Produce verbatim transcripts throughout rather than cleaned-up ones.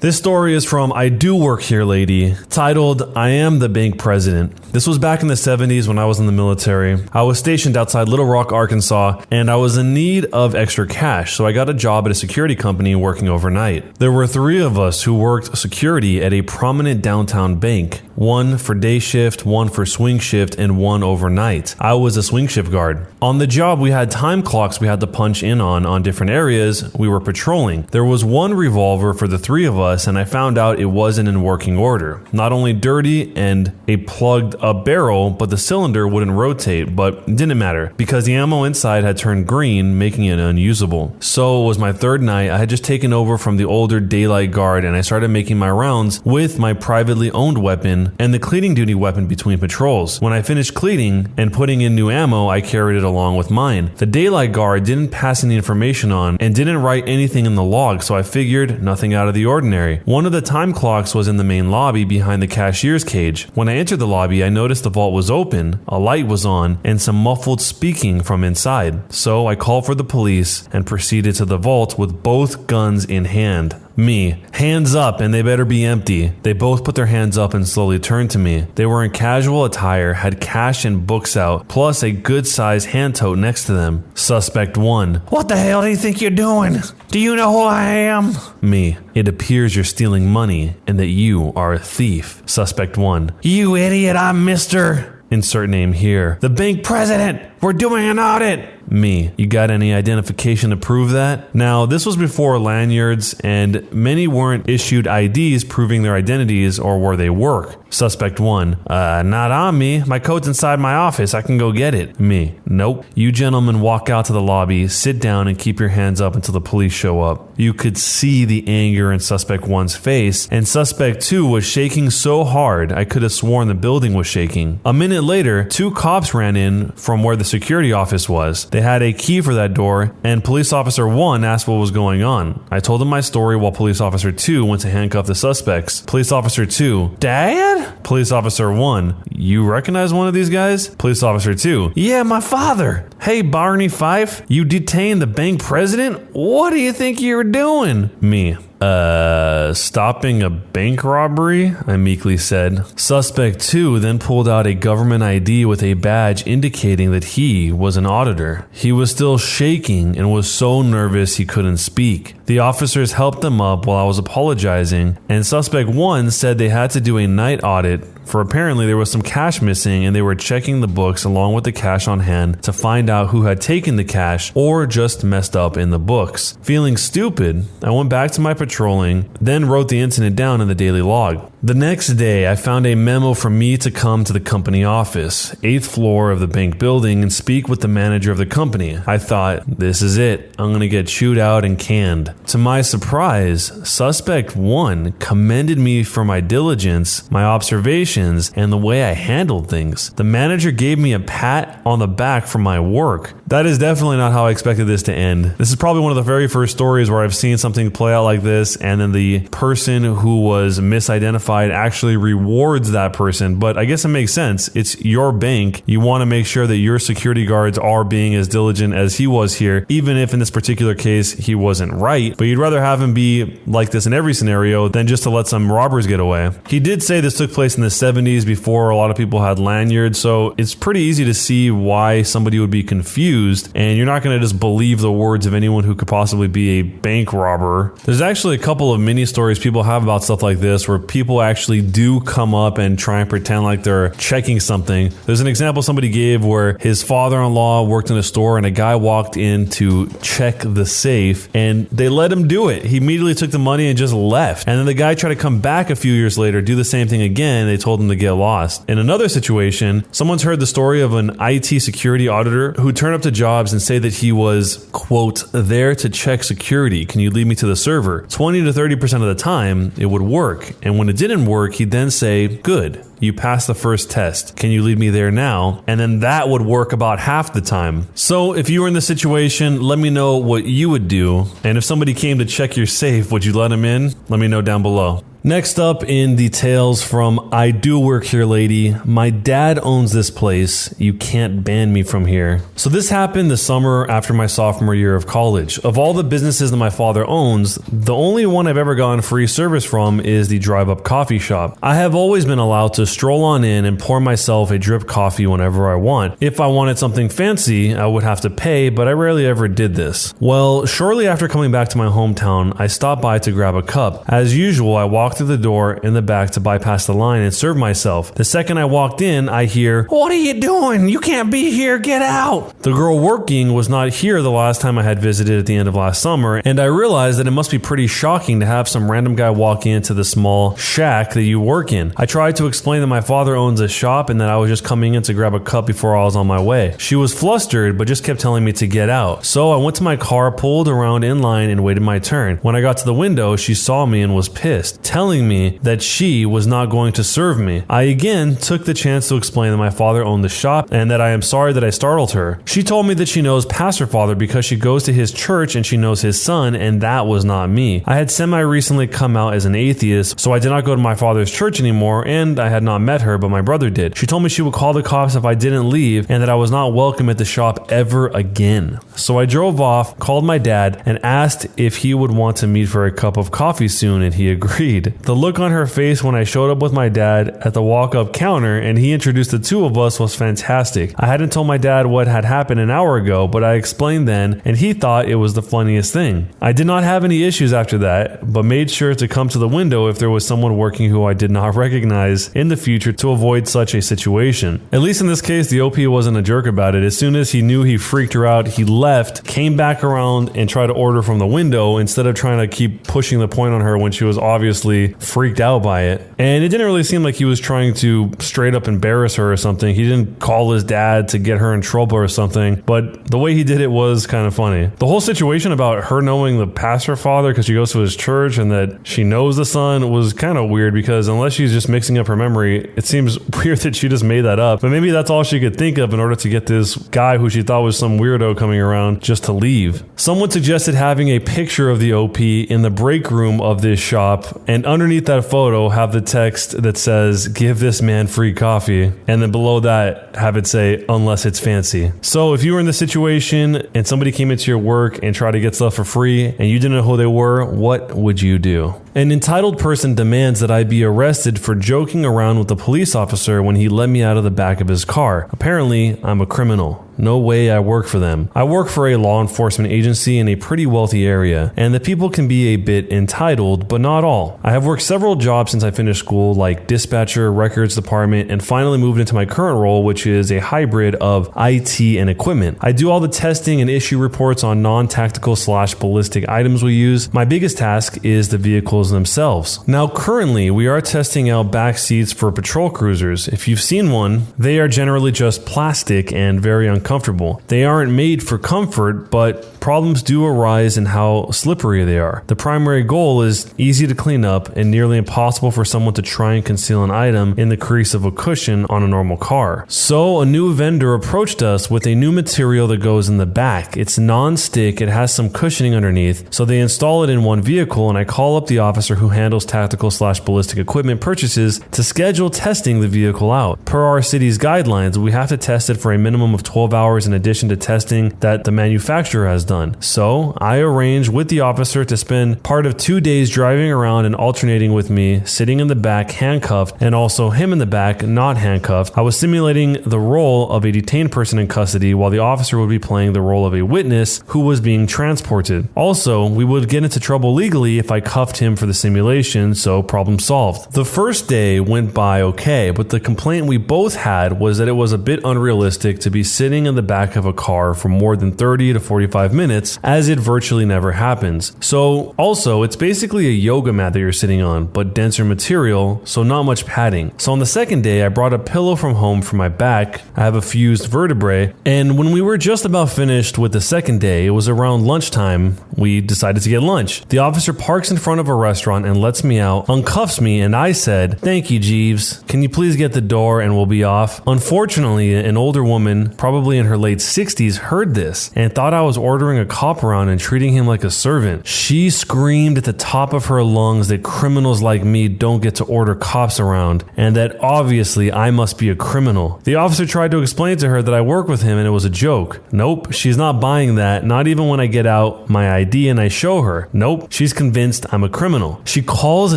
This story is from I Do Work Here Lady, titled, I Am the Bank President. This was back in the seventies when I was in the military. I was stationed outside Little Rock, Arkansas, and I was in need of extra cash, so I got a job at a security company working overnight. There were three of us who worked security at a prominent downtown bank, one for day shift, one for swing shift, and one overnight. I was a swing shift guard. On the job, we had time clocks we had to punch in on on different areas we were patrolling. There was one revolver for the three of us, and I found out it wasn't in working order. Not only dirty and a plugged up barrel, but the cylinder wouldn't rotate, but didn't matter because the ammo inside had turned green, making it unusable. So it was my third night. I had just taken over from the older daylight guard and I started making my rounds with my privately owned weapon and the cleaning duty weapon between patrols. When I finished cleaning and putting in new ammo, I carried it along with mine. The daylight guard didn't pass any information on and didn't write anything in the log, so I figured nothing out of the ordinary. One of the time clocks was in the main lobby behind the cashier's cage. When I entered the lobby, I noticed the vault was open, a light was on, and some muffled speaking from inside. So I called for the police and proceeded to the vault with both guns in hand. Me, hands up and they better be empty. They both put their hands up and slowly turned to me. They were in casual attire, had cash and books out, plus a good-sized hand tote next to them. Suspect one. What the hell do you think you're doing? Do you know who I am? Me, it appears you're stealing money and that you are a thief. Suspect one. You idiot, I'm Mister Insert name here. The bank president. We're doing an audit. Me, you got any identification to prove that? Now, this was before lanyards, and many weren't issued I Ds proving their identities or where they work. Suspect one, uh, not on me. My coat's inside my office. I can go get it. Me, nope. You gentlemen walk out to the lobby, sit down, and keep your hands up until the police show up. You could see the anger in Suspect one's face, and Suspect two was shaking so hard I could have sworn the building was shaking. A minute later, two cops ran in from where the security office was. They had a key for that door, and police officer one asked what was going on. I told him my story while police officer two went to handcuff the suspects. Police officer two, Dad? Police officer one, you recognize one of these guys? Police officer two, yeah, my father. Hey, Barney Fife, you detained the bank president? What do you think you were doing? Me. Uh, stopping a bank robbery? I meekly said. Suspect two then pulled out a government I D with a badge indicating that he was an auditor. He was still shaking and was so nervous he couldn't speak. The officers helped him up while I was apologizing, and Suspect one said they had to do a night audit for apparently there was some cash missing and they were checking the books along with the cash on hand to find out who had taken the cash or just messed up in the books. Feeling stupid, I went back to my patrolling, then wrote the incident down in the daily log. The next day, I found a memo from me to come to the company office, eighth floor of the bank building, and speak with the manager of the company. I thought, this is it. I'm going to get chewed out and canned. To my surprise, Suspect one commended me for my diligence, my observation, and the way I handled things. The manager gave me a pat on the back for my work. That is definitely not how I expected this to end. This is probably one of the very first stories where I've seen something play out like this, and then the person who was misidentified actually rewards that person. But I guess it makes sense. It's your bank. You want to make sure that your security guards are being as diligent as he was here, even if in this particular case he wasn't right. But you'd rather have him be like this in every scenario than just to let some robbers get away. He did say this took place in the seventies before a lot of people had lanyards, so it's pretty easy to see why somebody would be confused, and you're not going to just believe the words of anyone who could possibly be a bank robber. There's actually a couple of mini stories people have about stuff like this where people actually do come up and try and pretend like they're checking something. There's an example somebody gave where his father-in-law worked in a store and a guy walked in to check the safe and they let him do it. He immediately took the money and just left, and then the guy tried to come back a few years later, do the same thing again, and they told them to get lost. In another situation, someone's heard the story of an I T security auditor who turned up to jobs and say that he was, quote, there to check security. Can you lead me to the server? twenty to thirty percent of the time, it would work. And when it didn't work, he'd then say, good. You passed the first test. Can you lead me there now? And then that would work about half the time. So if you were in this situation, let me know what you would do. And if somebody came to check your safe, would you let him in? Let me know down below. Next up in the tales from I Do Work Here Lady, my dad owns this place, you can't ban me from here. So this happened the summer after my sophomore year of college. Of all the businesses that my father owns, the only one I've ever gotten free service from is the Drive Up Coffee Shop. I have always been allowed to stroll on in and pour myself a drip coffee whenever I want. If I wanted something fancy, I would have to pay, but I rarely ever did this. Well, shortly after coming back to my hometown, I stopped by to grab a cup. As usual, I walked through the door in the back to bypass the line and serve myself. The second I walked in, I hear, "What are you doing? You can't be here. Get out." The girl working was not here the last time I had visited at the end of last summer, and I realized that it must be pretty shocking to have some random guy walk into the small shack that you work in. I tried to explain that my father owns a shop and that I was just coming in to grab a cup before I was on my way. She was flustered, but just kept telling me to get out. So I went to my car, pulled around in line, and waited my turn. When I got to the window, she saw me and was pissed, telling me that she was not going to serve me. I again took the chance to explain that my father owned the shop and that I am sorry that I startled her. She told me that she knows Pastor Father because she goes to his church and she knows his son, and that was not me. I had semi-recently come out as an atheist, so I did not go to my father's church anymore, and I had not met her, but my brother did. She told me she would call the cops if I didn't leave and that I was not welcome at the shop ever again. So I drove off, called my dad, and asked if he would want to meet for a cup of coffee soon, and he agreed. The look on her face when I showed up with my dad at the walk-up counter and he introduced the two of us was fantastic. I hadn't told my dad what had happened an hour ago, but I explained then and he thought it was the funniest thing. I did not have any issues after that, but made sure to come to the window if there was someone working who I did not recognize in the future to avoid such a situation. At least in this case, the O P wasn't a jerk about it. As soon as he knew he freaked her out, he left, came back around and tried to order from the window instead of trying to keep pushing the point on her when she was obviously freaked out by it. And it didn't really seem like he was trying to straight up embarrass her or something. He didn't call his dad to get her in trouble or something, but the way he did it was kind of funny. The whole situation about her knowing the pastor father because she goes to his church and that she knows the son was kind of weird because unless she's just mixing up her memory, it seems weird that she just made that up. But maybe that's all she could think of in order to get this guy who she thought was some weirdo coming around just to leave. Someone suggested having a picture of the O P in the break room of this shop, and underneath that photo have the text that says, "Give this man free coffee," and then below that have it say, "Unless it's fancy." So if you were in this situation and somebody came into your work and tried to get stuff for free and you didn't know who they were, what would you do? An entitled person demands that I be arrested for joking around with the police officer when he let me out of the back of his car. Apparently, I'm a criminal. No way I work for them. I work for a law enforcement agency in a pretty wealthy area, and the people can be a bit entitled, but not all. I have worked several jobs since I finished school, like dispatcher, records department, and finally moved into my current role, which is a hybrid of I T and equipment. I do all the testing and issue reports on non-tactical slash ballistic items we use. My biggest task is the vehicles themselves. Now, currently, we are testing out back seats for patrol cruisers. If you've seen one, they are generally just plastic and very uncomfortable. Comfortable. They aren't made for comfort, but problems do arise in how slippery they are. The primary goal is easy to clean up and nearly impossible for someone to try and conceal an item in the crease of a cushion on a normal car. So a new vendor approached us with a new material that goes in the back. It's non-stick, it has some cushioning underneath, so they install it in one vehicle, and I call up the officer who handles tactical slash ballistic equipment purchases to schedule testing the vehicle out. Per our city's guidelines, we have to test it for a minimum of twelve hours in addition to testing that the manufacturer has done. So I arranged with the officer to spend part of two days driving around and alternating with me, sitting in the back handcuffed, and also him in the back not handcuffed. I was simulating the role of a detained person in custody while the officer would be playing the role of a witness who was being transported. Also, we would get into trouble legally if I cuffed him for the simulation, so problem solved. The first day went by okay, but the complaint we both had was that it was a bit unrealistic to be sitting in the back of a car for more than thirty to forty-five minutes, as it virtually never happens. So also, it's basically a yoga mat that you're sitting on, but denser material, so not much padding. So on the second day, I brought a pillow from home for my back. I have a fused vertebrae, and when we were just about finished with the second day, it was around lunchtime, we decided to get lunch. The officer parks in front of a restaurant and lets me out, uncuffs me, and I said, "Thank you, Jeeves. Can you please get the door and we'll be off?" Unfortunately, an older woman, probably in her late sixties, heard this and thought I was ordering gathering a cop around and treating him like a servant. She screamed at the top of her lungs that criminals like me don't get to order cops around, and that obviously I must be a criminal. The officer tried to explain to her that I work with him and it was a joke. Nope, she's not buying that, not even when I get out my I D and I show her. Nope, she's convinced I'm a criminal. She calls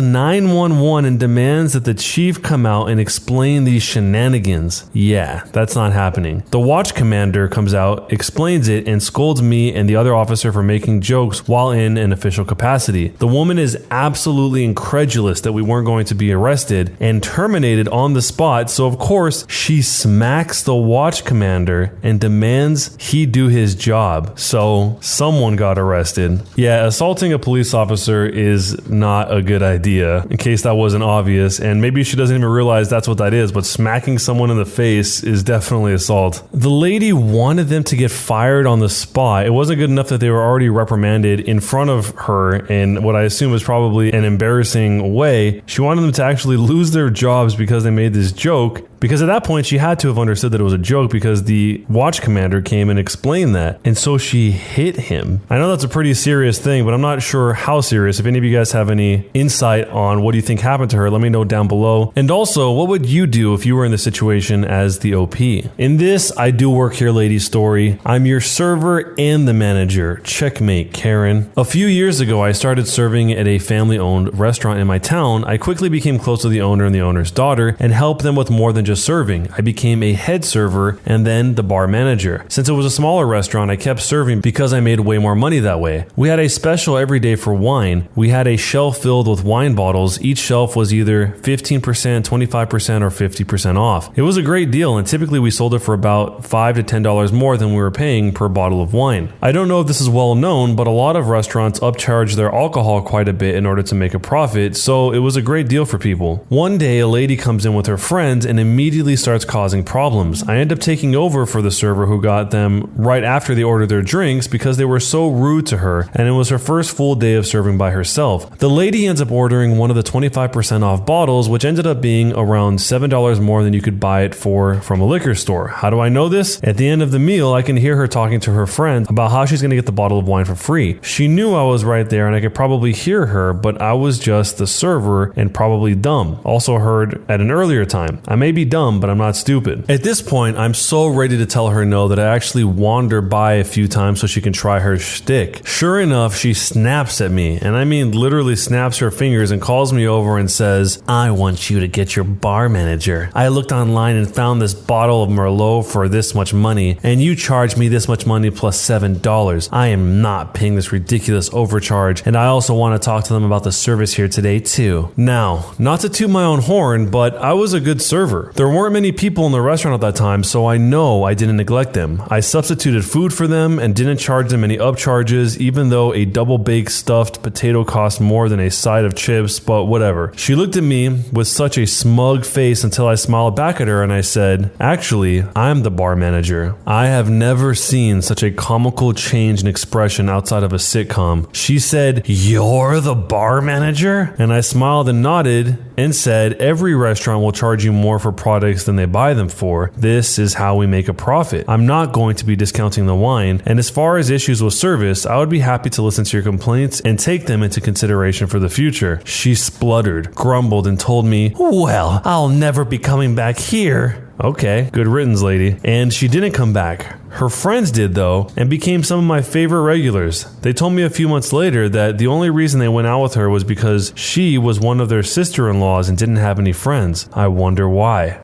nine one one and demands that the chief come out and explain these shenanigans. Yeah, that's not happening. The watch commander comes out, explains it, and scolds me and the other officer for making jokes while in an official capacity. The woman is absolutely incredulous that we weren't going to be arrested and terminated on the spot, so of course she smacks the watch commander and demands he do his job. So someone got arrested. Yeah, assaulting a police officer is not a good idea, in case that wasn't obvious, and maybe she doesn't even realize that's what that is, but smacking someone in the face is definitely assault. The lady wanted them to get fired on the spot. It wasn't good enough that they were already reprimanded in front of her in what I assume is probably an embarrassing way. She wanted them to actually lose their jobs because they made this joke. Because at that point, she had to have understood that it was a joke because the watch commander came and explained that. And so she hit him. I know that's a pretty serious thing, but I'm not sure how serious. If any of you guys have any insight on what do you think happened to her, let me know down below. And also, what would you do if you were in this situation as the O P? In this I Do Work Here Lady story, I'm your server and the manager. Checkmate, Karen. A few years ago, I started serving at a family-owned restaurant in my town. I quickly became close to the owner and the owner's daughter and helped them with more than just serving. I became a head server and then the bar manager. Since it was a smaller restaurant, I kept serving because I made way more money that way. We had a special every day for wine. We had a shelf filled with wine bottles. Each shelf was either fifteen percent, twenty-five percent, or fifty percent off. It was a great deal, and typically we sold it for about five to ten dollars more than we were paying per bottle of wine. I don't know if this is well known, but a lot of restaurants upcharge their alcohol quite a bit in order to make a profit, so it was a great deal for people. One day, a lady comes in with her friends and immediately immediately starts causing problems. I end up taking over for the server who got them right after they ordered their drinks because they were so rude to her, and it was her first full day of serving by herself. The lady ends up ordering one of the twenty-five percent off bottles, which ended up being around seven dollars more than you could buy it for from a liquor store. How do I know this? At the end of the meal, I can hear her talking to her friend about how she's going to get the bottle of wine for free. She knew I was right there and I could probably hear her, but I was just the server and probably dumb. Also heard at an earlier time. I may be dumb, but I'm not stupid. At this point, I'm so ready to tell her no that I actually wander by a few times so she can try her shtick. Sure enough, she snaps at me, and I mean literally snaps her fingers and calls me over and says, "I want you to get your bar manager. I looked online and found this bottle of Merlot for this much money, and you charge me this much money plus seven dollars. I am not paying this ridiculous overcharge, and I also want to talk to them about the service here today too." Now, not to toot my own horn, but I was a good server. There weren't many people in the restaurant at that time, so I know I didn't neglect them. I substituted food for them and didn't charge them any upcharges, even though a double-baked stuffed potato cost more than a side of chips, but whatever. She looked at me with such a smug face until I smiled back at her and I said, "Actually, I'm the bar manager." I have never seen such a comical change in expression outside of a sitcom. She said, "You're the bar manager?" And I smiled and nodded and said, "Every restaurant will charge you more for product products than they buy them for. This is how we make a profit. I'm not going to be discounting the wine, and as far as issues with service, I would be happy to listen to your complaints and take them into consideration for the future." She spluttered, grumbled, and told me, "Well, I'll never be coming back here." Okay, good riddance, lady. And she didn't come back. Her friends did though, and became some of my favorite regulars. They told me a few months later that the only reason they went out with her was because she was one of their sister-in-laws and didn't have any friends. I wonder why.